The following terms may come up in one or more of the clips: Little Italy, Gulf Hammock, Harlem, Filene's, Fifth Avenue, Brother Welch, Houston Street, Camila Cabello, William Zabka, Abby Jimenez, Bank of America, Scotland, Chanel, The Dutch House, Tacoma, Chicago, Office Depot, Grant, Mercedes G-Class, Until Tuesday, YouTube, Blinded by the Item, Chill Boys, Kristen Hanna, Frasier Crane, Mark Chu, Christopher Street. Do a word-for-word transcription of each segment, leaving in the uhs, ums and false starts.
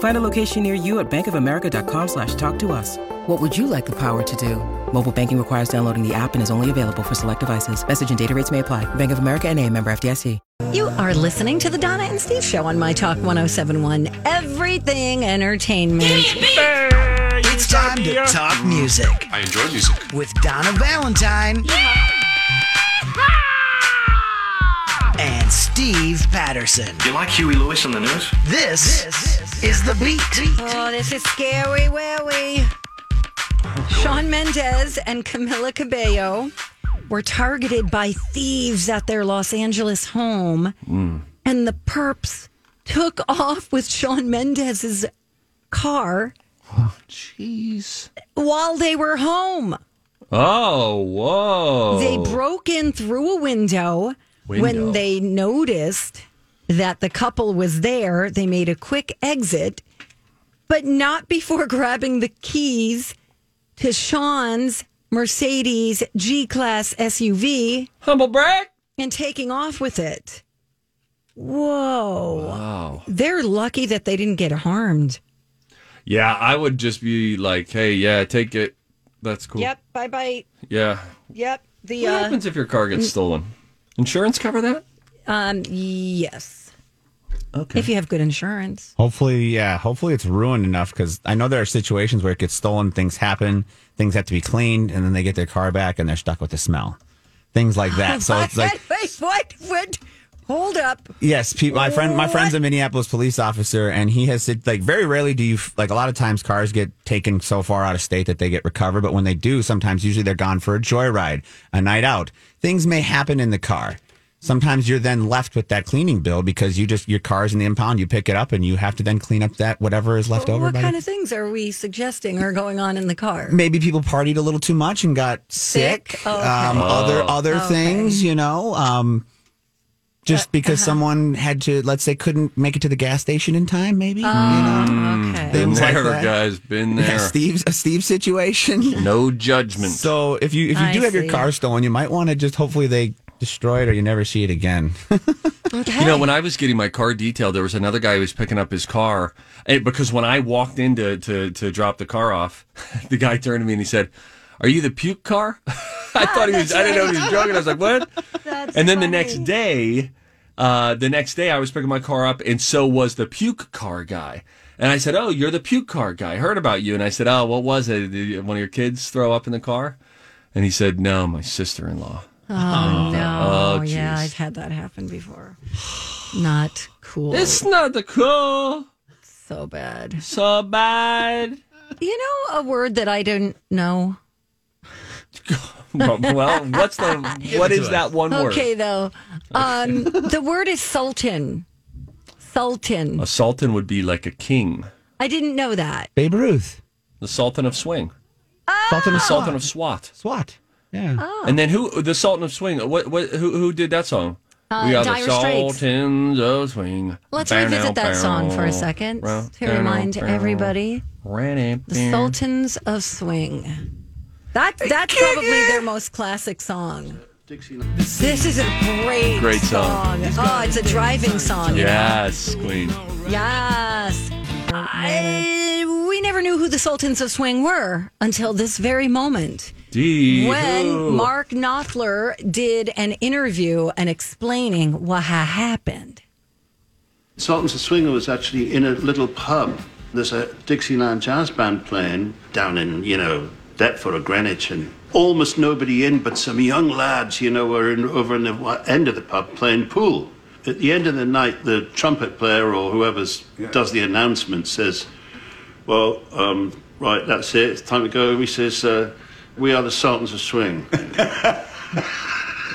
Find a location near you at bankofamerica.com slash talk to us. What would you like the power to do? Mobile banking requires downloading the app and is only available for select devices. Message and data rates may apply. Bank of America N A, member F D I C. You are listening to the Donna and Steve Show on My Talk one oh seven one. Everything entertainment. It's time to talk music. I enjoy music. With Donna Valentine. And Steve Patterson. You like Huey Lewis on the news? This, this is The Beat. Oh, this is scary, wary. Shawn Mendes and Camila Cabello were targeted by thieves at their Los Angeles home, mm. and the perps took off with Shawn Mendes' car. Oh, jeez. While they were home. Oh, whoa. They broke in through a window. window. When they noticed that the couple was there, they made a quick exit, but not before grabbing the keys to Shawn's Mercedes G-Class S U V. Humble brag. And taking off with it. Whoa. Wow. They're lucky that they didn't get harmed. Yeah, I would just be like, hey, yeah, take it. That's cool. Yep, bye-bye. Yeah. Yep. The, what uh, happens if your car gets n- stolen? Insurance cover that? Um. Yes. Okay. If you have good insurance. Hopefully, yeah. Hopefully it's ruined enough, because I know there are situations where it gets stolen, things happen, things have to be cleaned, and then they get their car back and they're stuck with the smell. Things like that. So it's like... Wait, what? What? Hold up. Yes, pe- my friend, my friend's a Minneapolis police officer, and he has said, like, very rarely do you, like, a lot of times cars get taken so far out of state that they get recovered, but when they do, sometimes usually they're gone for a joyride, a night out. Things may happen in the car. Sometimes you're then left with that cleaning bill because you just your car's in the impound, you pick it up, and you have to then clean up that whatever is left well, over. What by kind the... of things are we suggesting are going on in the car? Maybe people partied a little too much and got sick. sick? Okay. Um, oh. Other other okay. things, you know, um, just uh, because uh-huh. someone had to, let's say, couldn't make it to the gas station in time, maybe. Oh, you know? Okay. Been there, like guys. Been there. Yeah, Steve's a Steve situation. No judgment. So if you if you I do have see. your car stolen, you might want to just hopefully they. Destroy it or you never see it again. Okay. You know, when I was getting my car detailed, there was another guy who was picking up his car. And because when I walked in to, to, to drop the car off, the guy turned to me and he said, "Are you the puke car?" I ah, thought he was, right. I didn't know he was joking. I was like, what? That's and then funny. the next day, uh, the next day I was picking my car up and so was the puke car guy. And I said, "Oh, you're the puke car guy. I heard about you." And I said, "Oh, what was it? Did one of your kids throw up in the car?" And he said, "No, my sister-in-law." Oh, oh, no. Oh, yeah, I've had that happen before. Not cool. It's not the cool. So bad. So bad. You know a word that I don't know? Well, what's the, what is that one word? Okay, though. Um, the word is sultan. Sultan. A sultan would be like a king. I didn't know that. Babe Ruth. The Sultan of Swing. Oh! Sultan of Sultan of SWAT. SWAT. Yeah, oh. And then who? The Sultan of Swing. What? What? Who? Who did that song? Uh, we are Dire the Sultans Straits. Of Swing. Let's bow revisit now, that song now, for a second bow, to bow, remind bow, everybody. Bow. The Sultans of Swing. That that's probably their most classic song. This is a great, great song. song. Oh, it's a driving song. Yes, you know? Queen. Yes. I, we never knew who the Sultans of Swing were until this very moment. Gee, when who? Mark Knopfler did an interview and explaining what ha- happened. Sultans of Swing was actually in a little pub. There's a Dixieland jazz band playing down in, you know, Deptford or Greenwich, and almost nobody in, but some young lads, you know, were in, over in the end of the pub playing pool. at the end of the night, the trumpet player or whoever yeah. does the announcement says, well, um, right, that's it, it's time to go. He says, uh, we are the Sultans of Swing.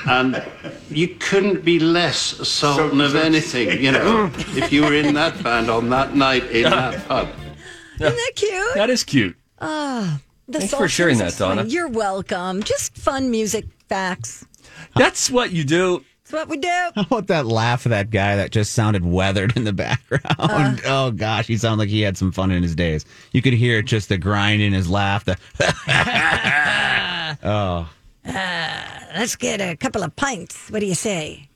And you couldn't be less a sultan so, of so, anything, you know, if you were in that band on that night in that pub. Isn't that cute? That is cute. Ah, the Thanks for sharing that, Donna. Fun. You're welcome. Just fun music facts. That's what you do. That's what we do. How about that laugh of that guy that just sounded weathered in the background? Uh, oh, gosh, he sounded like he had some fun in his days. You could hear just the grind in his laugh. The oh. Uh, let's get a couple of pints. What do you say?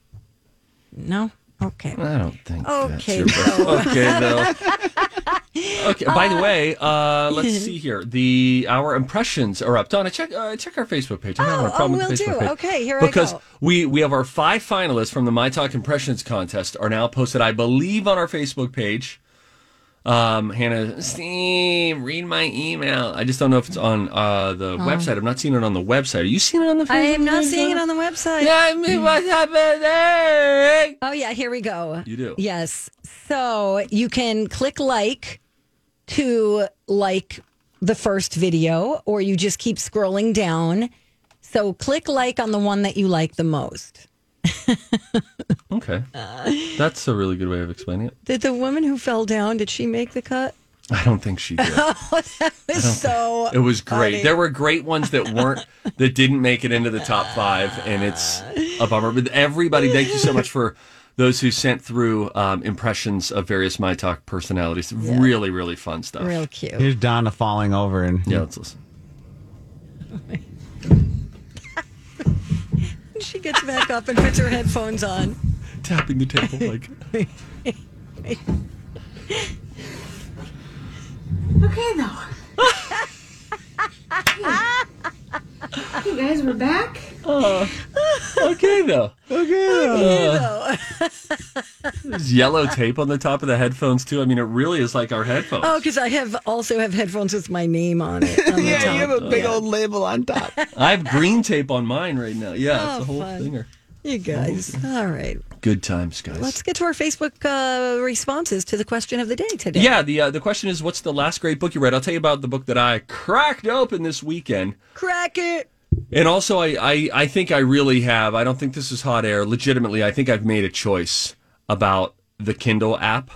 No? Okay. I don't think okay, that's your no. Okay, though. Okay. Uh, by the way, uh, let's see here. The Our impressions are up. Donna, check uh, check our Facebook page. I don't oh, have a problem oh, with we'll do. Page. Okay, here because I go. Because we, we have our five finalists from the My Talk Impressions contest are now posted, I believe, on our Facebook page. Um, Hannah, Steve, read my email. I just don't know if it's on uh, the oh. website. I'm not seeing it on the website. Are you seeing it on the Facebook? I am not seeing it on the website. Yeah, I mean, what's happening? Oh, yeah, here we go. You do? Yes. So you can click like to like the first video, or you just keep scrolling down. So click like on the one that you like the most. Okay, that's a really good way of explaining it. Did the woman who fell down, did she make the cut? I don't think she did. Oh, that was so think. It was great. Funny. There were great ones that weren't, that didn't make it into the top five, and it's a bummer. But everybody, thank you so much for those who sent through um, impressions of various My Talk personalities. Yeah. Really, really fun stuff. Real cute. Here's Donna falling over. And yeah, let's listen. She gets back up and puts her headphones on. Tapping the table like... Okay, though. You guys, we're back? Oh. Okay, though. Okay, though. Okay, though. There's yellow tape on the top of the headphones, too. I mean, it really is like our headphones. Oh, because I have also have headphones with my name on it. On yeah, top. You have a big oh, old yeah. label on top. I have green tape on mine right now. Yeah, oh, it's a whole fun. Thinger. You guys. Oh, all right. Good times, guys. Let's get to our Facebook uh, responses to the question of the day today. Yeah, the uh, the question is, what's the last great book you read? I'll tell you about the book that I cracked open this weekend. Crack it. And also, I, I, I think I really have. I don't think this is hot air. Legitimately, I think I've made a choice about the Kindle app.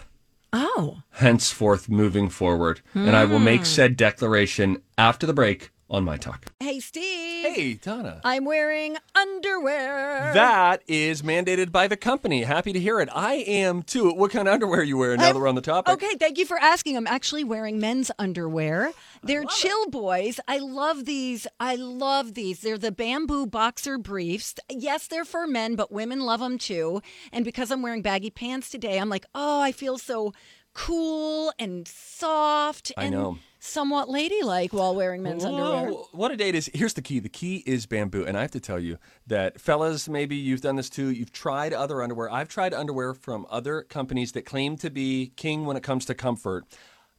Oh. Henceforth, moving forward. Mm. And I will make said declaration after the break on My Talk. Hey, Steve. Hey, Donna. I'm wearing underwear. That is mandated by the company. Happy to hear it. I am, too. What kind of underwear are you wearing now I'm, that we're on the topic? Okay, thank you for asking. I'm actually wearing men's underwear. They're Chill Boys. I love these. I love these. They're the bamboo boxer briefs. Yes, they're for men, but women love them, too. And because I'm wearing baggy pants today, I'm like, oh, I feel so cool and soft. And I know. Somewhat ladylike while wearing men's Whoa, underwear. What a date is. Here's the key. The key is bamboo. And I have to tell you that, fellas, maybe you've done this too. You've tried other underwear. I've tried underwear from other companies that claim to be king when it comes to comfort.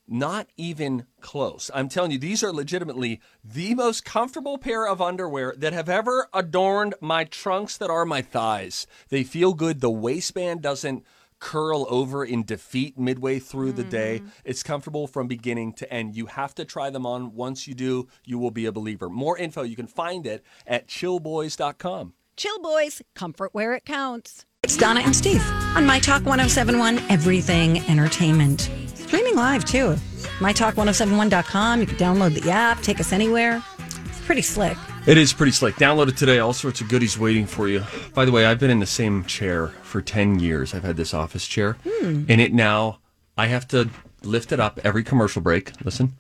Not even close. I'm telling you, these are legitimately the most comfortable pair of underwear that have ever adorned my trunks that are my thighs. They feel good. The waistband doesn't curl over in defeat midway through the day. Mm. It's comfortable from beginning to end. You have to try them on. Once you do, you will be a believer. More info, you can find it at chill boys dot com. Chill Boys, comfort where it counts. It's Donna and Steve on My Talk one oh seven one, Everything Entertainment. Streaming live, too. my talk ten seventy-one dot com. You can download the app, take us anywhere. It's pretty slick. It is pretty slick. Download it today. All sorts of goodies waiting for you. By the way, I've been in the same chair for ten years. I've had this office chair. Mm. And it now, I have to lift it up every commercial break. Listen.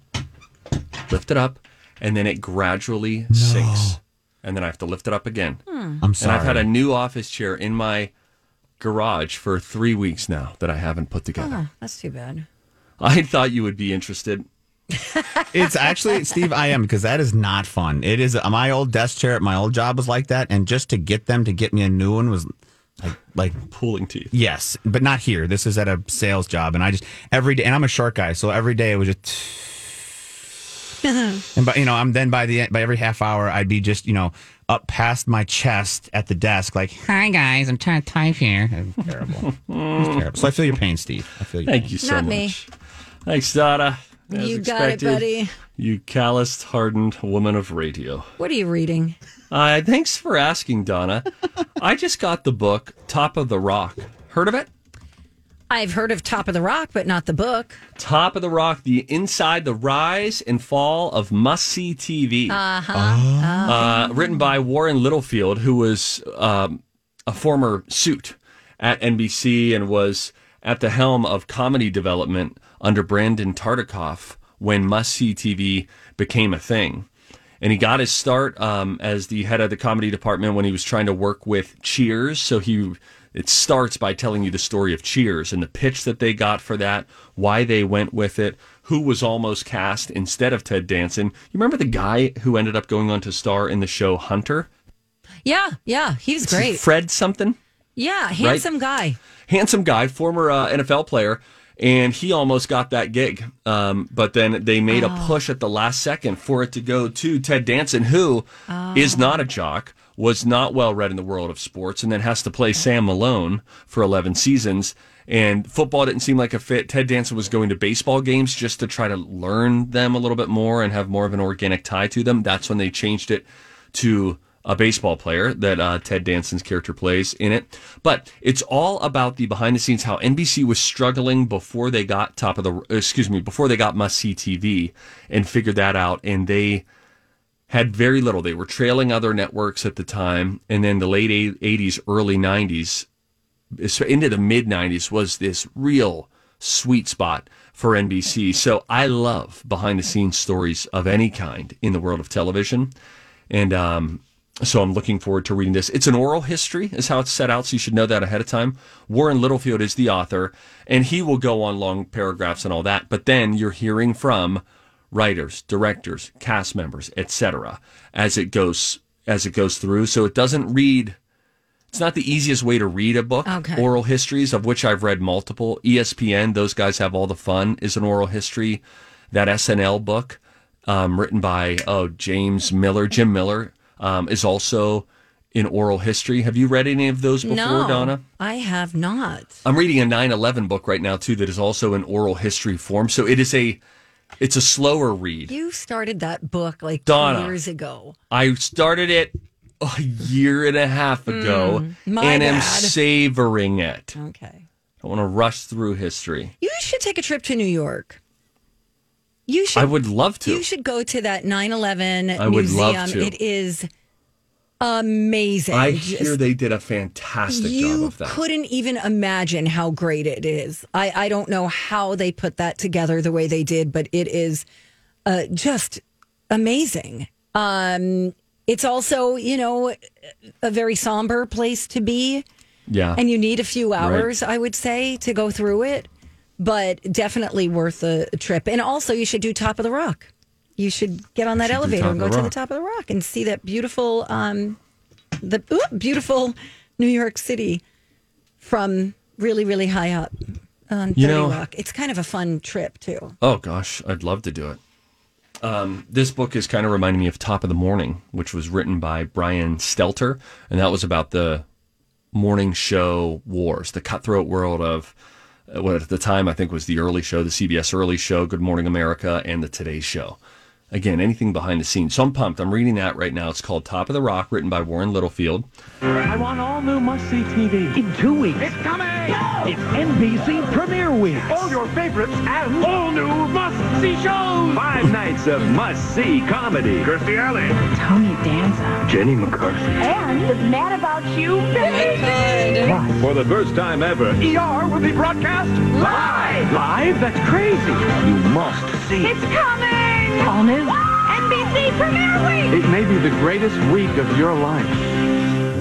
Lift it up. And then it gradually no. sinks. And then I have to lift it up again. Mm. I'm sorry. And I've had a new office chair in my garage for three weeks now that I haven't put together. Oh, that's too bad. I thought you would be interested. It's actually, Steve, I am, because that is not fun. It is my old desk chair at my old job was like that, and just to get them to get me a new one was like, like pulling teeth. Yes, but not here. This is at a sales job, and I just every day, and I'm a short guy, so every day it was just, and by, you know, I'm then by the by every half hour I'd be just, you know, up past my chest at the desk, like, hi guys, I'm trying to type here. It's terrible. It's terrible. So I feel your pain, Steve. I feel your Thank pain. you so Not much. Me. Thanks, Dada. As you expected, got it, buddy. You calloused, hardened woman of radio. What are you reading? Uh, thanks for asking, Donna. I just got the book, Top of the Rock. Heard of it? I've heard of Top of the Rock, but not the book. Top of the Rock, the Inside the Rise and Fall of Must-See T V. Uh-huh. Oh. Uh, written by Warren Littlefield, who was um, a former suit at N B C and was at the helm of comedy development under Brandon Tartikoff when Must-See T V became a thing. And he got his start um, as the head of the comedy department when he was trying to work with Cheers. So he it starts by telling you the story of Cheers and the pitch that they got for that, why they went with it, who was almost cast instead of Ted Danson. You remember the guy who ended up going on to star in the show Hunter? Yeah, yeah, he was great. Fred something? Yeah, handsome right? guy. Handsome guy, former uh, N F L player. And he almost got that gig, um, but then they made oh. a push at the last second for it to go to Ted Danson, who oh. is not a jock, was not well-read in the world of sports, and then has to play Sam Malone for eleven seasons. And football didn't seem like a fit. Ted Danson was going to baseball games just to try to learn them a little bit more and have more of an organic tie to them. That's when they changed it to a baseball player that uh, Ted Danson's character plays in it. But it's all about the behind the scenes, how N B C was struggling before they got top of the, excuse me, before they got Must See T V and figured that out. And they had very little. They were trailing other networks at the time. And then the late eighties, early nineties, into the mid nineties was this real sweet spot for N B C. So I love behind the scenes stories of any kind in the world of television. And, um, So I'm looking forward to reading this. It's an oral history is how it's set out, so you should know that ahead of time. Warren Littlefield is the author, and he will go on long paragraphs and all that, but then you're hearing from writers, directors, cast members, et cetera as it goes as it goes through. So it doesn't read it's not the easiest way to read a book. Okay. Oral histories, of which I've read multiple. E S P N, those guys have all the fun, is an oral history. That S N L book, um, written by oh James Miller, Jim Miller. Um, is also in oral history. Have you read any of those before, no, Donna? I have not. I'm reading a nine eleven book right now, too, that is also in oral history form. So it is a it's a slower read. You started that book like Donna, two years ago. I started it a year and a half ago mm, my and bad. am savoring it. Okay. I want to rush through history. You should take a trip to New York. You should, I would love to. You should go to that nine eleven I would museum. Love to. It is amazing. I Just, hear they did a fantastic job of that. You couldn't even imagine how great it is. I, I don't know how they put that together the way they did, but it is uh, just amazing. Um, it's also, you know, a very somber place to be. Yeah. And you need a few hours, right. I would say, to go through it. But definitely worth a trip. And also, you should do Top of the Rock. You should get on that elevator and go to the top of the Rock and see that beautiful, um, the ooh, beautiful New York City from really, really high up on thirty Rock. It's kind of a fun trip, too. Oh, gosh. I'd love to do it. Um, this book is kind of reminding me of Top of the Morning, which was written by Brian Stelter. And that was about the morning show wars, the cutthroat world of... What at the time I think was the early show, the C B S early show, Good Morning America, and the Today Show. Again, anything behind the scenes. So I'm pumped. I'm reading that right now. It's called Top of the Rock, written by Warren Littlefield. I want all new must-see T V. In two weeks. It's coming! Go! It's N B C Premiere Week. All your favorites and all new must-see shows. Five nights of must-see comedy. Kirstie Alley. Tony Danza. Jenny McCarthy. And Mad About You, baby! Plus, for the first time ever, E R will be broadcast live! Live? That's crazy. You must see. It's coming! All new N B C Premiere Week. It may be the greatest week of your life.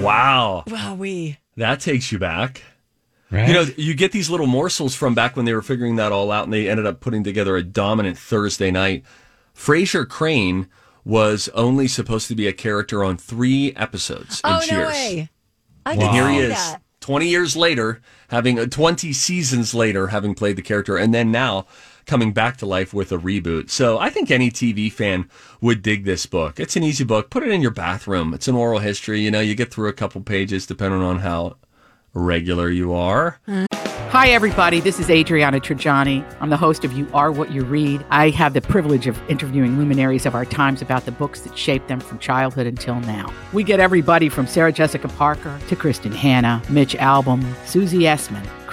Wow. Wow, we. That takes you back. Right? You know, you get these little morsels from back when they were figuring that all out, and they ended up putting together a dominant Thursday night. Frasier Crane was only supposed to be a character on three episodes. Oh, in Cheers. No way. I wow. Here he is, that. twenty years later, having uh, twenty seasons later, having played the character, and then now coming back to life with a reboot. So I think any T V fan would dig this book. It's an easy book. Put it in your bathroom. It's an oral history. You know, you get through a couple pages depending on how regular you are. Mm. Hi, everybody. This is Adriana Trigiani. I'm the host of You Are What You Read. I have the privilege of interviewing luminaries of our times about the books that shaped them from childhood until now. We get everybody from Sarah Jessica Parker to Kristen Hanna, Mitch Albom, Susie Essman,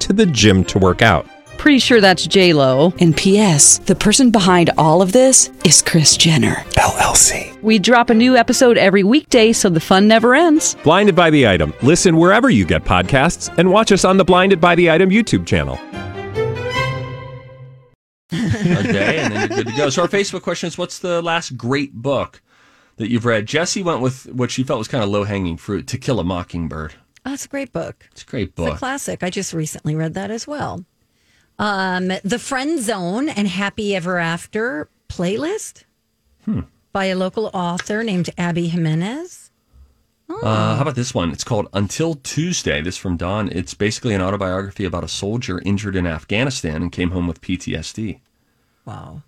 to the gym to work out. Pretty sure that's J-Lo. And P S the person behind all of this is Kris Jenner, L L C. We drop a new episode every weekday so the fun never ends. Blinded by the Item. Listen wherever you get podcasts and watch us on the Blinded by the Item YouTube channel. Okay, and then you're good to go. So our Facebook question is, what's the last great book that you've read? Jessie went with what she felt was kind of low-hanging fruit, To Kill a Mockingbird. Oh, it's a great book. It's a great book. It's a classic. I just recently read that as well. Um, The Friend Zone and Happy Ever After playlist hmm. by a local author named Abby Jimenez. Oh. Uh, how about this one? It's called Until Tuesday. This from Don. It's basically an autobiography about a soldier injured in Afghanistan and came home with P T S D. Wow.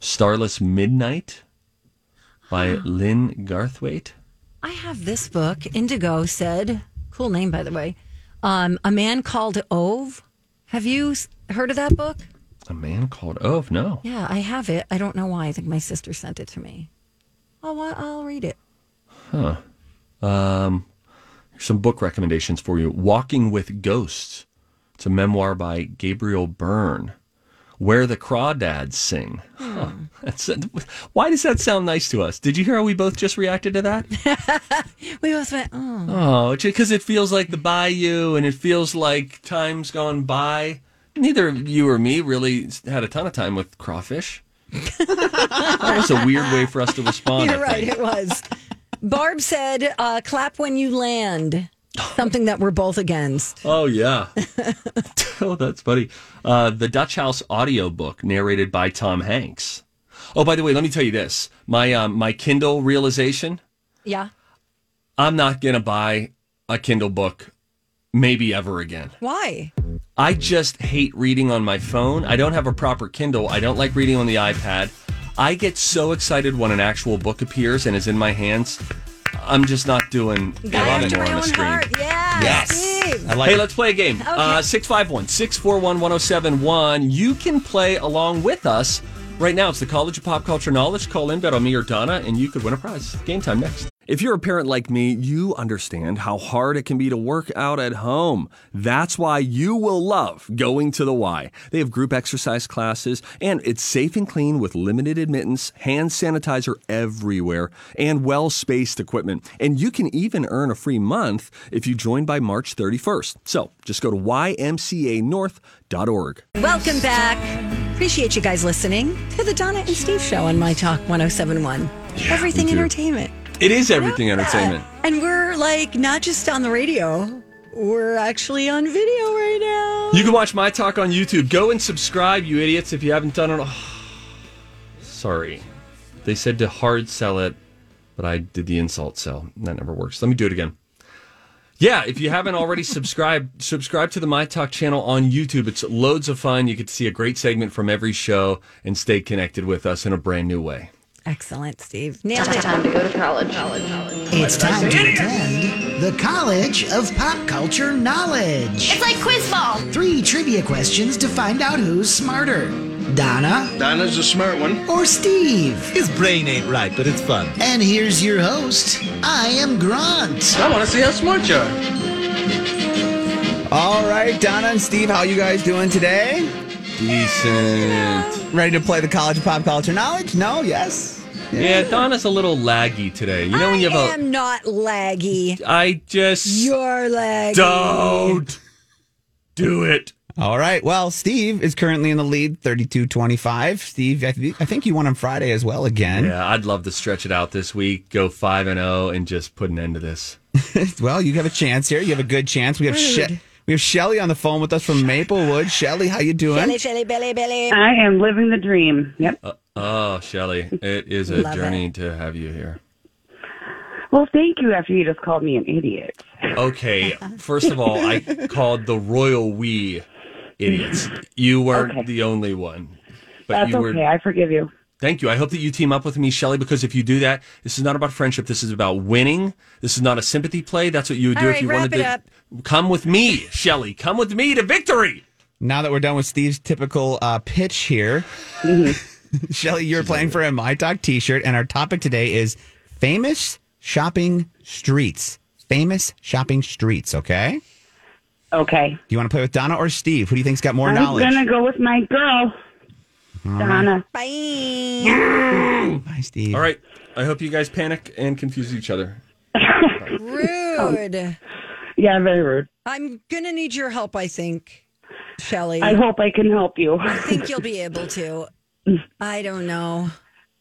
Starless Midnight by huh. Lynn Garthwaite. I have this book. Indigo Said. Cool name, by the way. Um, A Man Called Ove. Have you heard of that book? A Man Called Ove? No. Yeah, I have it. I don't know why. I think my sister sent it to me. I'll, I'll read it. Huh. Um, some book recommendations for you. Walking with Ghosts. It's a memoir by Gabriel Byrne. Where the Crawdads Sing. Hmm. Huh. That's, why does that sound nice to us? Did you hear how we both just reacted to that? We both went, oh. Oh, because it feels like the bayou and it feels like time's gone by. Neither you or me really had a ton of time with crawfish. That was a weird way for us to respond. You're right, it was. Barb said, uh, clap when you land. Something that we're both against. Oh, yeah. Oh, that's funny. Uh, the Dutch House audiobook narrated by Tom Hanks. Oh, by the way, let me tell you this. My um, my Kindle realization. Yeah. I'm not going to buy a Kindle book maybe ever again. Why? I just hate reading on my phone. I don't have a proper Kindle. I don't like reading on the iPad. I get so excited when an actual book appears and is in my hands. I'm just not doing a lot anymore on the screen. Yeah, yes. I like hey, it. Let's play a game. Okay. Uh, six five one, six four one, one oh seven one. You can play along with us. Right now, it's the College of Pop Culture Knowledge. Call in, bet on me or Donna, and you could win a prize. Game time next. If you're a parent like me, you understand how hard it can be to work out at home. That's why you will love going to the Y. They have group exercise classes, and it's safe and clean with limited admittance, hand sanitizer everywhere, and well-spaced equipment. And you can even earn a free month if you join by March thirty-first. So just go to Y M C A North dot org. Welcome back. Appreciate you guys listening to the Donna and Steve Show on My Talk one oh seven one. Yeah, everything entertainment. It is everything entertainment. And we're like not just on the radio, we're actually on video right now. You can watch My Talk on YouTube. Go and subscribe, you idiots, if you haven't done it. Oh, sorry. They said to hard sell it, but I did the insult sell. That never works. Let me do it again. Yeah, if you haven't already subscribed, subscribe to the My Talk channel on YouTube. It's loads of fun. You get to see a great segment from every show and stay connected with us in a brand new way. Excellent, Steve. Nailed it's it. time to go to college. college, college. It's time to attend the College of Pop Culture Knowledge. It's like quiz ball. Three trivia questions to find out who's smarter. Donna. Donna's a smart one. Or Steve. His brain ain't right, but it's fun. And here's your host. I am Grant. I want to see how smart you are. All right, Donna and Steve, how you guys doing today? Decent. Ready to play the College of Pop Culture Knowledge? No? Yes? Yeah, yeah, Donna's a little laggy today. You know when you have I am a... not laggy. I just... You're laggy. Don't do it. All right. Well, Steve is currently in the lead, thirty-two twenty-five. Steve, I, th- I think you won on Friday as well again. Yeah, I'd love to stretch it out this week, go five and oh, and just put an end to this. Well, you have a chance here. You have a good chance. We have she- we have Shelly on the phone with us from Shelly. Maplewood. Shelly, how you doing? Shelly, Shelly, Billy, Billy. I am living the dream. Yep. Uh, oh, Shelly, it is a journey it. to have you here. Well, thank you after you just called me an idiot. Okay. First of all, I called the royal we idiots. You weren't okay. the only one. But That's you were... okay. I forgive you. Thank you. I hope that you team up with me, Shelly, because if you do that, this is not about friendship. This is about winning. This is not a sympathy play. That's what you would do all if right, you wanted to. Up. Come with me, Shelly. Come with me to victory. Now that we're done with Steve's typical uh, pitch here, mm-hmm. Shelly, you're She's playing for a My Talk t-shirt, and our topic today is famous shopping streets. Famous shopping streets, okay? Okay. Do you want to play with Donna or Steve? Who do you think's got more I'm knowledge? I'm going to go with my girl, All Donna. Right. Bye. Bye, Steve. All right. I hope you guys panic and confuse each other. Rude. Um, yeah, very rude. I'm going to need your help, I think, Shelly. I hope I can help you. I think you'll be able to. I don't know.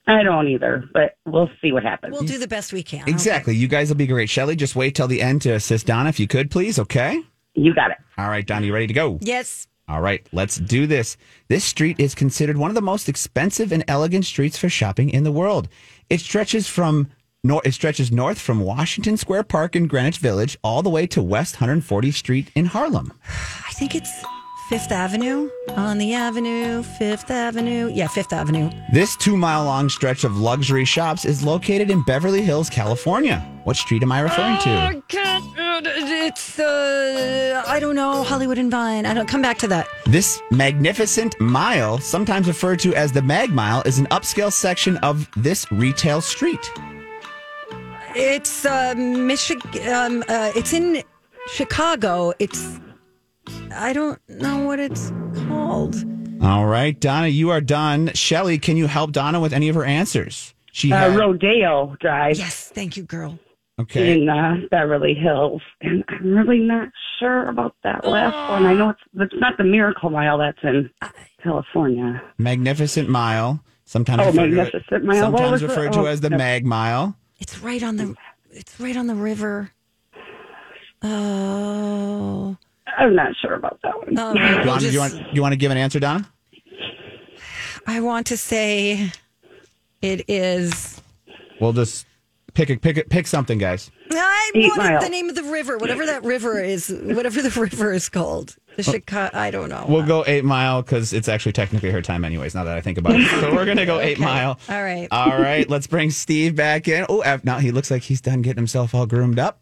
I don't either, but we'll see what happens. We'll do the best we can. Exactly. Okay. You guys will be great. Shelly, just wait till the end to assist Donna, if you could, please, okay? You got it. All right, Donna, you ready to go? Yes. All right, let's do this. This street is considered one of the most expensive and elegant streets for shopping in the world. It stretches from nor- it stretches north from Washington Square Park in Greenwich Village all the way to West one hundred fortieth Street in Harlem. I think it's... Fifth Avenue, on the avenue, Fifth Avenue. Yeah, Fifth Avenue. This two-mile-long stretch of luxury shops is located in Beverly Hills, California. What street am I referring to? Uh, it's, uh, I don't know, Hollywood and Vine. I don't come back to that. This magnificent mile, sometimes referred to as the Mag Mile, is an upscale section of this retail street. It's uh, Michigan. Um, uh, it's in Chicago. It's... I don't know what it's called. All right, Donna, you are done. Shelly, can you help Donna with any of her answers? She uh, had... Rodeo Drive. Yes, thank you, girl. Okay. In uh, Beverly Hills. And I'm really not sure about that last oh. one. I know it's, it's not the Miracle Mile that's in I... California. Magnificent Mile. Sometimes oh, referred, Magnificent to, it, Mile. Sometimes referred the, to oh, as the no. Mag Mile. It's right on the. It's right on the river. Oh. I'm not sure about that one. Um, Donna, we'll just, you, want, you want to give an answer, Donna? I want to say it is... We'll just pick a, pick a, pick something, guys. I wanted the name of the river, whatever that river is, whatever the river is called. The Chicago, I don't know. We'll wow. go Eight Mile because it's actually technically her time anyways, now that I think about it. So we're going to go okay. Eight Mile. All right. All right, let's bring Steve back in. Oh, now he looks like he's done getting himself all groomed up.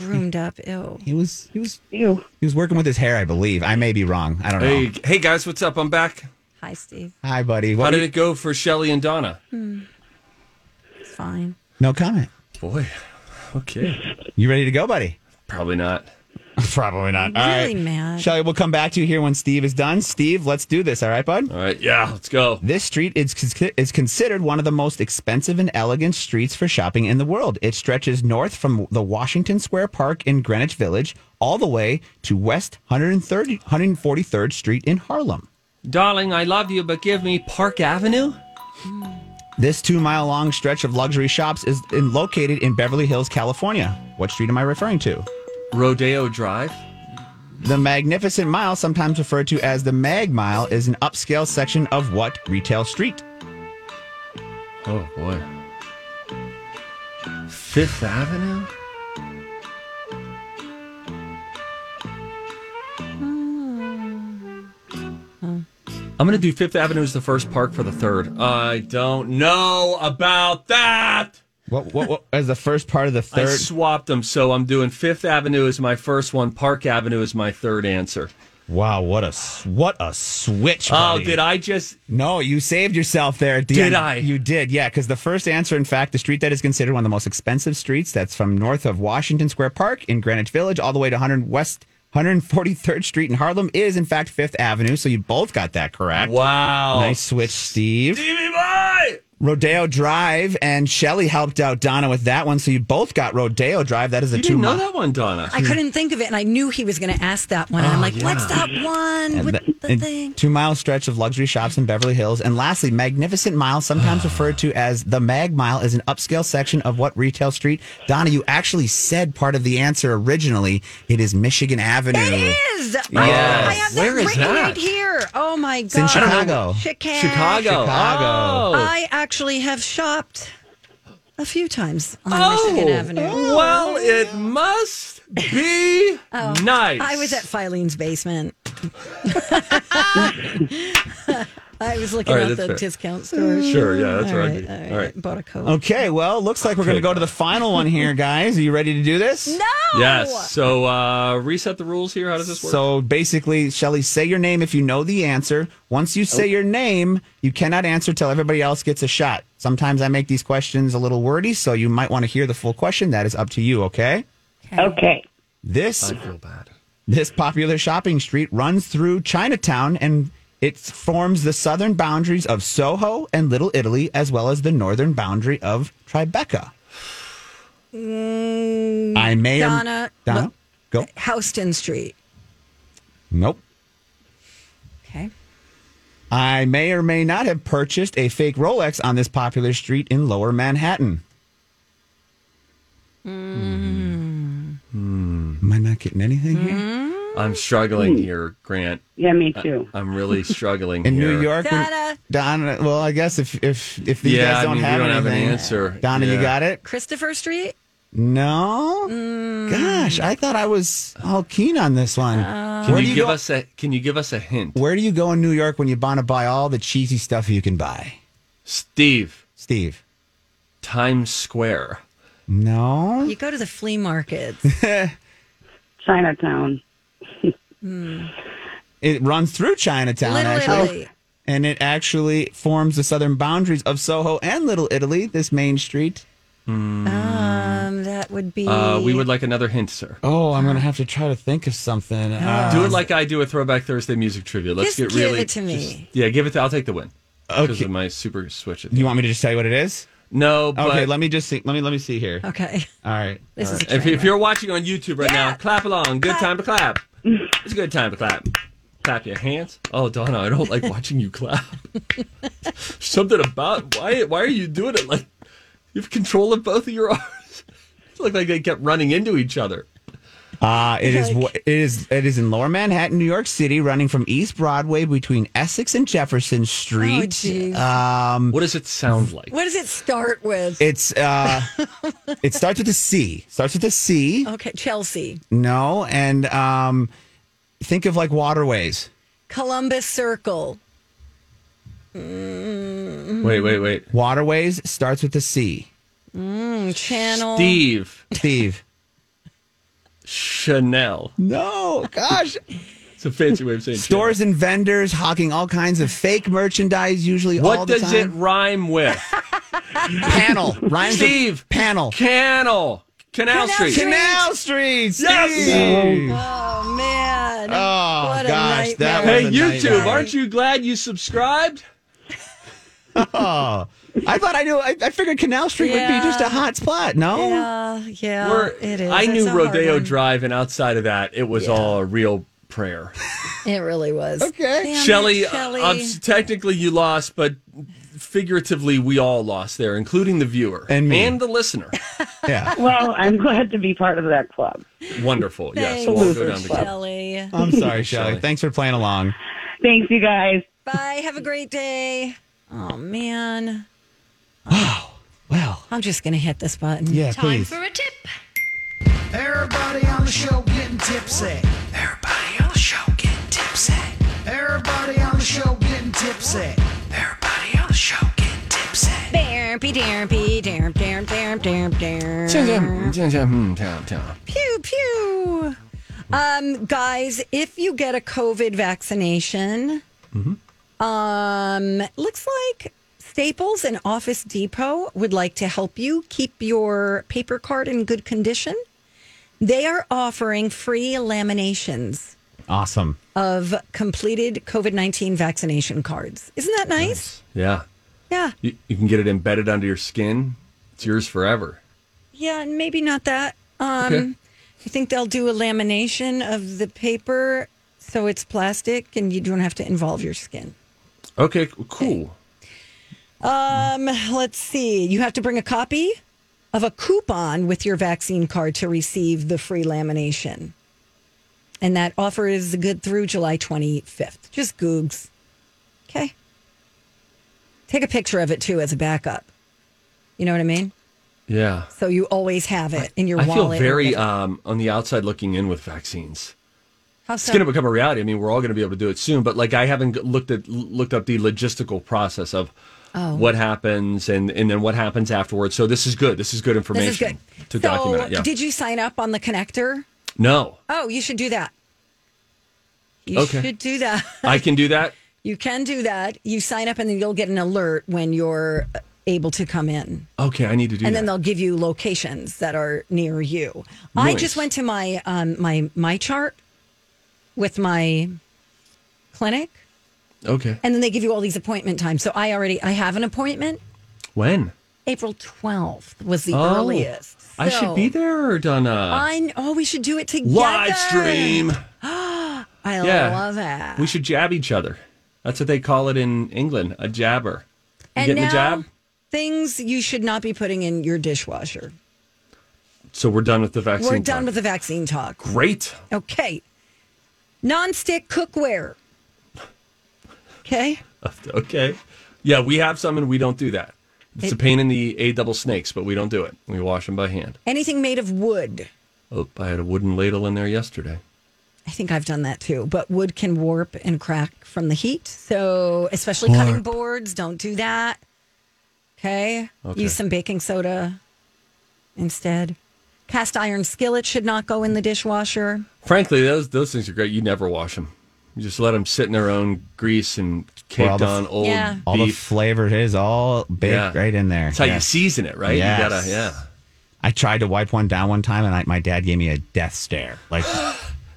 Groomed up, ew. He was, he was, ew. He was working with his hair, I believe. I may be wrong. I don't hey, know. Hey, guys, what's up? I'm back. Hi, Steve. Hi, buddy. What How did you... it go for Shelly and Donna? Hmm. It's fine. No comment. Boy, okay. You ready to go, buddy? Probably not. Probably not. I'm all really right. mad. Shelly, we'll come back to you here when Steve is done. Steve, let's do this. All right, bud? All right, yeah, let's go. This street is is considered one of the most expensive and elegant streets for shopping in the world. It stretches north from the Washington Square Park in Greenwich Village all the way to West one hundred forty-third Street in Harlem. Darling, I love you, but give me Park Avenue? This two-mile-long stretch of luxury shops is in, located in Beverly Hills, California. What street am I referring to? Rodeo Drive. The Magnificent Mile, sometimes referred to as the Mag Mile, is an upscale section of what retail street? Oh, boy. Fifth Avenue? I'm going to do Fifth Avenue as the first park for the third. I don't know about that! What, what, what as the first part of the third? I swapped them, so I'm doing Fifth Avenue is my first one. Park Avenue is my third answer. Wow, what a what a switch! Buddy. Oh, did I just? No, you saved yourself there at the did end. Did I? You did, yeah. Because the first answer, in fact, the street that is considered one of the most expensive streets, that's from north of Washington Square Park in Greenwich Village all the way to one hundred West one hundred forty-third Street in Harlem, is in fact Fifth Avenue. So you both got that correct. Wow, nice switch, Steve. Stevie boy. Rodeo Drive, and Shelly helped out Donna with that one, so you both got Rodeo Drive. That is a two-month. You didn't know that one, Donna. I couldn't think of it, and I knew he was going to ask that one. And oh, I'm like, yeah. what's that one with the, the thing? Two-mile stretch of luxury shops in Beverly Hills. And lastly, Magnificent Mile, sometimes referred to as the Mag Mile, is an upscale section of what retail street? Donna, you actually said part of the answer originally. It is Michigan Avenue. It is! Yes. Oh, I have that Where is written that? Right here. Oh, my God. It's in Chicago. Chicago. Chicago. Chicago. Oh. I actually... Actually, have shopped a few times on oh, Michigan Avenue. Oh, well, it must be oh, nice. I was at Filene's basement. I was looking right, at the fair. discount store. Sure, yeah, that's all right. right. All, right. all right, bought a coat. Okay, well, looks like we're okay. going to go to the final one here, guys. Are you ready to do this? No. Yes. So uh, reset the rules here. How does this work? So basically, Shelly, say your name if you know the answer. Once you say oh. your name, you cannot answer till everybody else gets a shot. Sometimes I make these questions a little wordy, so you might want to hear the full question. That is up to you, okay? Okay. okay. This I feel bad. This popular shopping street runs through Chinatown, and it forms the southern boundaries of Soho and Little Italy, as well as the northern boundary of Tribeca. Mm, I may Donna, am, Donna, look, go. Houston Street. Nope. Okay. I may or may not have purchased a fake Rolex on this popular street in Lower Manhattan. Mm. Mm. Am I not getting anything mm. here? I'm struggling mm. here, Grant. Yeah, me too. I, I'm really struggling in here. In New York, Donna. Donna. Well, I guess if if if these yeah, guys don't, I mean, have, don't anything, have an answer, Donna, yeah. you got it. Christopher Street. No. Mm. Gosh, I thought I was all keen on this one. Uh, can you, you give go, us a Can you give us a hint? Where do you go in New York when you want to buy all the cheesy stuff you can buy? Steve. Steve. Times Square. No. You go to the flea markets. Chinatown. mm. It runs through Chinatown, Little actually. Italy. And it actually forms the southern boundaries of Soho and Little Italy, this main street. Mm. Um, that would be. Uh, we would like another hint, sir. Oh, I'm gonna have to try to think of something. Oh. Uh, do it like I do a Throwback Thursday music trivia. Let's just get give really. Give it to me. Just, yeah, give it. to I'll take the win. Okay. Because of my super switch. You want me to just tell you what it is? No. But... Okay. Let me just see. Let me let me see here. Okay. All right. This All right. is. If, if you're watching on YouTube right yeah. now, clap along. Good clap. time to clap. It's a good time to clap. Clap your hands. Oh, Donna, I don't like watching you clap. Something about why? Why are you doing it like? You have control of both of your arms. It looked like they kept running into each other. Uh, it is it is it is in Lower Manhattan, New York City, running from East Broadway between Essex and Jefferson Street. Oh, um, what does it sound like? What does it start with? It's uh, it starts with a C. Starts with a C. Okay, Chelsea. No, and um, think of like waterways. Columbus Circle. Mm-hmm. Wait, wait, wait. Waterways starts with a C. Mm, channel. Steve. Steve. Chanel. No, gosh. It's a fancy way of saying Stores Chanel. And vendors hawking all kinds of fake merchandise, usually what all the time. What does it rhyme with? Panel. Rhymes Steve. With panel. Canal. Canal, Canal Street. Street. Canal Street. Steve. Yes. Oh, man. Oh, what gosh. A that was Hey, a YouTube, nightmare. Aren't you glad you subscribed? Oh, I thought I knew. I, I figured Canal Street yeah. would be just a hot spot. No, yeah, yeah, We're, it is. I That's knew Rodeo Drive, and outside of that, it was yeah. all a real prayer. It really was. Okay, Shelly, uh, technically you lost, but figuratively we all lost there, including the viewer and me and the listener. Yeah. Well, I'm glad to be part of that club. Wonderful. Yes, yeah, so we'll go down to Shelly. I'm sorry, Shelly. Thanks for playing along. Thanks, you guys. Bye. Have a great day. Oh, man. Wow. Well. I'm just going to hit this button. Yeah, Time please. for a tip. Everybody on the show getting tipsy. Everybody on the show getting tipsy. Everybody on the show getting tipsy. Everybody on the show getting tipsy. Derpy, derpy, derp, derp, derp, derp, derp. Pew, pew. Um, guys, if you get a COVID vaccination... Mm-hmm. Um, looks like Staples and Office Depot would like to help you keep your paper card in good condition. They are offering free laminations. Awesome. Of completed COVID nineteen vaccination cards. Isn't that nice? nice. Yeah. Yeah. You, you can get it embedded under your skin. It's yours forever. Yeah, and maybe not that. Um, okay. I think they'll do a lamination of the paper so it's plastic and you don't have to involve your skin. Okay, cool. Okay. Um, let's see. You have to bring a copy of a coupon with your vaccine card to receive the free lamination. And that offer is good through July twenty-fifth. Just Googs. Okay. Take a picture of it, too, as a backup. You know what I mean? Yeah. So you always have it in your I, I wallet. I feel very um, on the outside looking in with vaccines. How so? It's going to become a reality. I mean, we're all going to be able to do it soon. But, like, I haven't looked at looked up the logistical process of oh. what happens and, and then what happens afterwards. So this is good. This is good information is good. to so document it. Yeah. Did you sign up on the connector? No. Oh, you should do that. You okay. should do that. I can do that? You can do that. You sign up and then you'll get an alert when you're able to come in. Okay, I need to do and that. And then they'll give you locations that are near you. Nice. I just went to my um, my my chart with my clinic. Okay. And then they give you all these appointment times. So I already, I have an appointment. When? April twelfth was the oh, earliest. So I should be there, or done a... I, oh, we should do it together. Live stream. I yeah. love that. We should jab each other. That's what they call it in England, a jabber. You and getting now, a jab? Things you should not be putting in your dishwasher. So we're done with the vaccine We're done talk. with the vaccine talk. Great. Okay. Nonstick cookware. Okay. Okay. Yeah, we have some and we don't do that. It's a pain in the a double snakes, but we don't do it. We wash them by hand. Anything made of wood. Oh, I had a wooden ladle in there yesterday. I think I've done that too. But wood can warp and crack from the heat. So especially warp. cutting boards, don't do that. Okay? okay? Use some baking soda instead. Cast iron skillet should not go in the dishwasher. Frankly, those those things are great. You never wash them. You just let them sit in their own grease and caked on the, old yeah. beef. All the flavor it is, all baked yeah. right in there. That's how yes. you season it, right? Yes. You gotta, yeah. I tried to wipe one down one time, and I, my dad gave me a death stare. Like,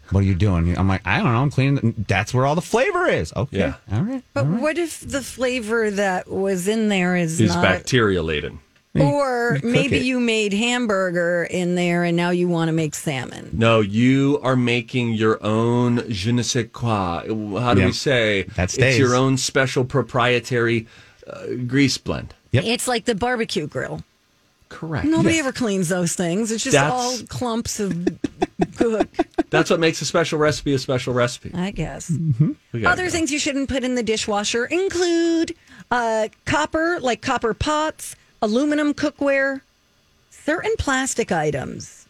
what are you doing? I'm like, I don't know. I'm cleaning. The, that's where all the flavor is. Okay. Yeah. All right. But all right. what if the flavor that was in there is it's not... bacteria laden? Or you maybe it. you made hamburger in there and now you want to make salmon. No, you are making your own je ne sais quoi. How do yep. we say? That's It's your own special proprietary uh, grease blend. Yep. It's like the barbecue grill. Correct. Nobody yes. ever cleans those things. It's just That's... all clumps of gook. That's what makes a special recipe a special recipe. I guess. Mm-hmm. Other go. things you shouldn't put in the dishwasher include uh, copper, like copper pots. Aluminum cookware, certain plastic items.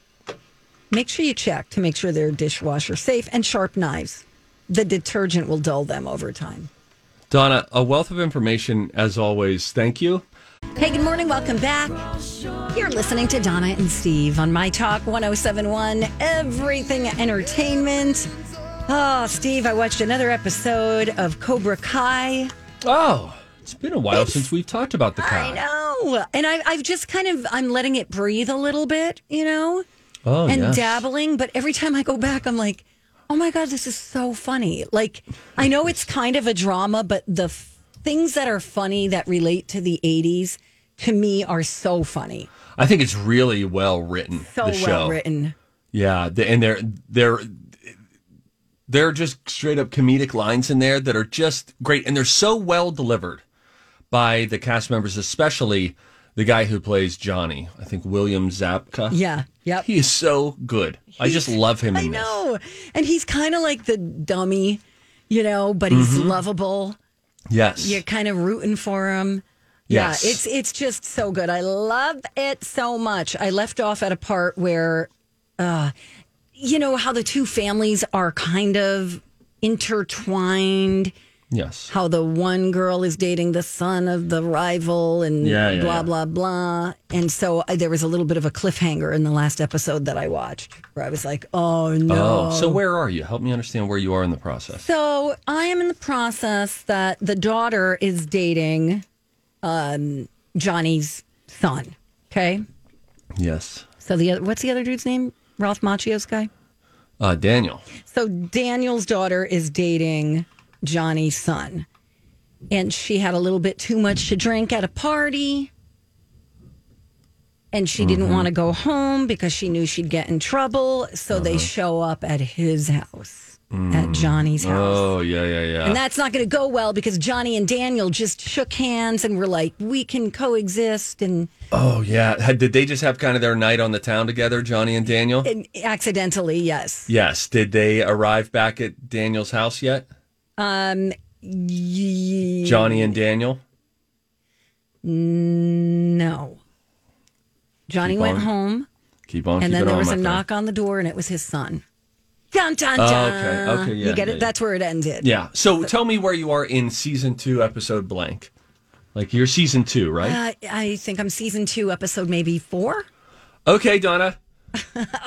Make sure you check to make sure they're dishwasher safe, and sharp knives. The detergent will dull them over time. Donna, a wealth of information as always. Thank you. Hey, good morning. Welcome back. You're listening to Donna and Steve on My Talk one oh seven one, Everything Entertainment. Oh, Steve, I watched another episode of Cobra Kai. Oh, it's been a while it's, since we've talked about the Kai. I know. And I, I've just kind of, I'm letting it breathe a little bit, you know, oh, and yes. dabbling. But every time I go back, I'm like, oh, my God, this is so funny. Like, I know it's kind of a drama, but the f- things that are funny that relate to the eighties, to me, are so funny. I think it's really well written. So the show. well written. Yeah. The, and they're, they're, they're just straight up comedic lines in there that are just great. And they're so well delivered by the cast members, especially the guy who plays Johnny, I think William Zabka. Yeah, yep. He is so good. He's, I just love him in I this. know. And he's kind of like the dummy, you know, but he's mm-hmm. lovable. Yes. You're kind of rooting for him. Yes. Yeah, it's it's just so good. I love it so much. I left off at a part where, uh, you know, how the two families are kind of intertwined. Yes. How the one girl is dating the son of the rival and yeah, yeah, blah, yeah. blah, blah. And so I, there was a little bit of a cliffhanger in the last episode that I watched where I was like, oh, no. Oh, so where are you? Help me understand where you are in the process. So I am in the process that the daughter is dating um, Johnny's son. Okay? Yes. So the what's the other dude's name? Ralph Macchio's guy? Uh, Daniel. So Daniel's daughter is dating Johnny's son. and she had a little bit too much to drink at a party, and she mm-hmm. didn't want to go home because she knew she'd get in trouble, so uh-huh. they show up at his house, mm. at Johnny's house. Oh, yeah, yeah, yeah. And that's not going to go well because Johnny and Daniel just shook hands and were like, we can coexist. And oh, yeah. Did they just have kind of their night on the town together, Johnny and Daniel? And accidentally, yes. Yes. Did they arrive back at Daniel's house yet? Um. Ye- Johnny and Daniel? No. Johnny keep went on. home. Keep on. And keep then there on, was a friend. knock on the door, and it was his son. Dun, dun, dun. Oh, okay. Okay. Yeah, you get yeah, it? Yeah. That's where it ended. Yeah. So, so tell me where you are in season two, episode blank. Like, you're season two, right? Uh, I think I'm season two, episode maybe four. Okay, Donna.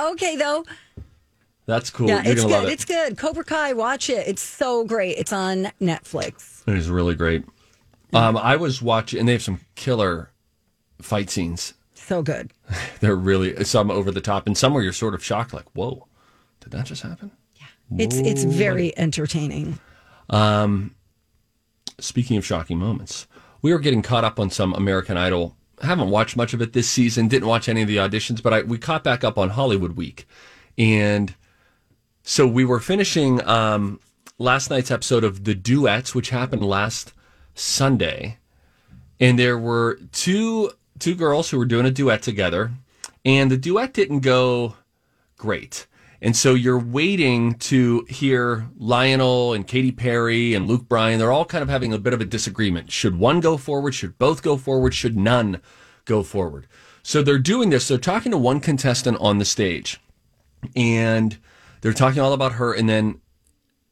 Okay, though. That's cool. Yeah, you're it's gonna good. Love it. It's good. Cobra Kai, watch it. It's so great. It's on Netflix. It is really great. Um, I was watching, and they have some killer fight scenes. So good. They're really, some over the top, and some where you're sort of shocked, like, whoa, did that just happen? Yeah. Whoa. It's it's very entertaining. Um, speaking of shocking moments, we were getting caught up on some American Idol. I haven't watched much of it this season, didn't watch any of the auditions, but I, we caught back up on Hollywood Week. And so we were finishing um, last night's episode of The Duets, which happened last Sunday. And there were two... Two girls who were doing a duet together, and the duet didn't go great. And so you're waiting to hear Lionel and Katy Perry and Luke Bryan. They're all kind of having a bit of a disagreement. Should one go forward? Should both go forward? Should none go forward? So they're doing this. They're talking to one contestant on the stage, and they're talking all about her. And then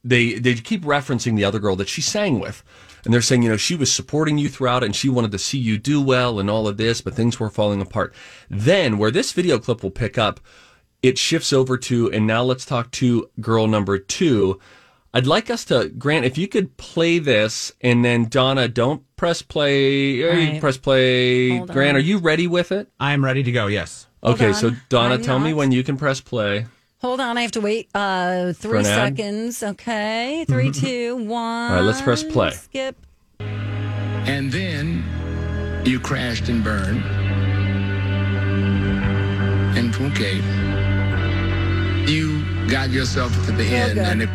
they they keep referencing the other girl that she sang with. And they're saying, you know, she was supporting you throughout and she wanted to see you do well and all of this, but things were falling apart. Then, where this video clip will pick up, it shifts over to, and now let's talk to girl number two. I'd like us to, Grant, if you could play this, and then Donna, don't press play. Right. Press play. Grant, are you ready with it? I'm ready to go, yes. Okay, so Donna, I'm tell not. me when you can press play. Hold on, I have to wait uh, three seconds. Okay, three, two, one. All right, let's press play. Skip. And then you crashed and burned. And okay, you got yourself to the end. And it,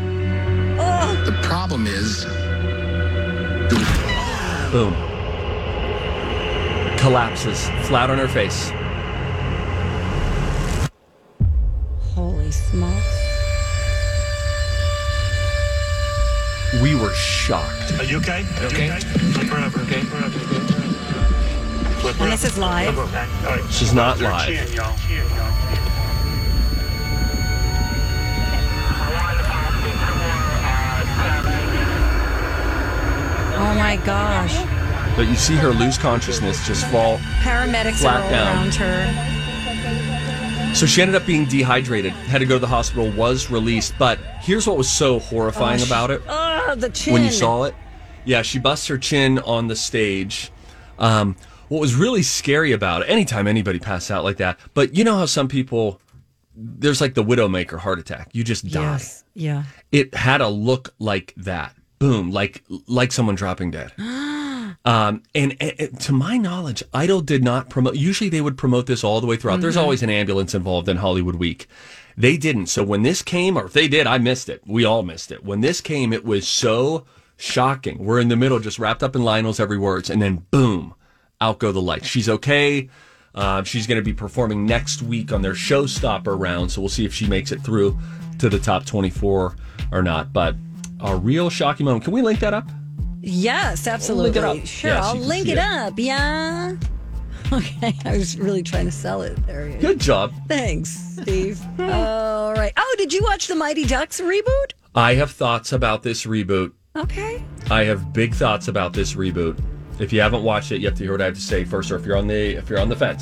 oh. the problem is, boom, collapses flat on her face. Small. We were shocked. Are you okay? Are you okay? okay? Flip her over, okay? Flip her and this up. is live. Right. She's not live. Cheering, y'all. Cheering, y'all. Oh my gosh. But you see her lose consciousness, just fall Paramedics flat are down. around her. So she ended up being dehydrated, had to go to the hospital, was released. But here's what was so horrifying oh, about it. Oh, the chin. When you saw it. Yeah, she busts her chin on the stage. Um, what was really scary about it, anytime anybody passed out like that. But you know how some people, there's like the Widowmaker heart attack. You just die. Yes, yeah. It had a look like that. Boom, like like someone dropping dead. Um, and, and to my knowledge, Idol did not promote. Usually they would promote this all the way throughout. Mm-hmm. There's always an ambulance involved in Hollywood Week. They didn't. So when this came, or if they did, I missed it. We all missed it. When this came, it was so shocking. We're in the middle, just wrapped up in Lionel's every words. And then boom, out go the lights. She's okay. Uh, she's going to be performing next week on their showstopper round. So we'll see if she makes it through to the top twenty-four or not. But a real shocking moment. Can we link that up? Yes, absolutely. We'll sure, yes, I'll link it, it up. Yeah. Okay, I was really trying to sell it. There you Good job. Thanks, Steve. All right. Oh, did you watch the Mighty Ducks reboot? I have thoughts about this reboot. Okay. I have big thoughts about this reboot. If you haven't watched it, you have to hear what I have to say first, or if you're on the if you're on the fence.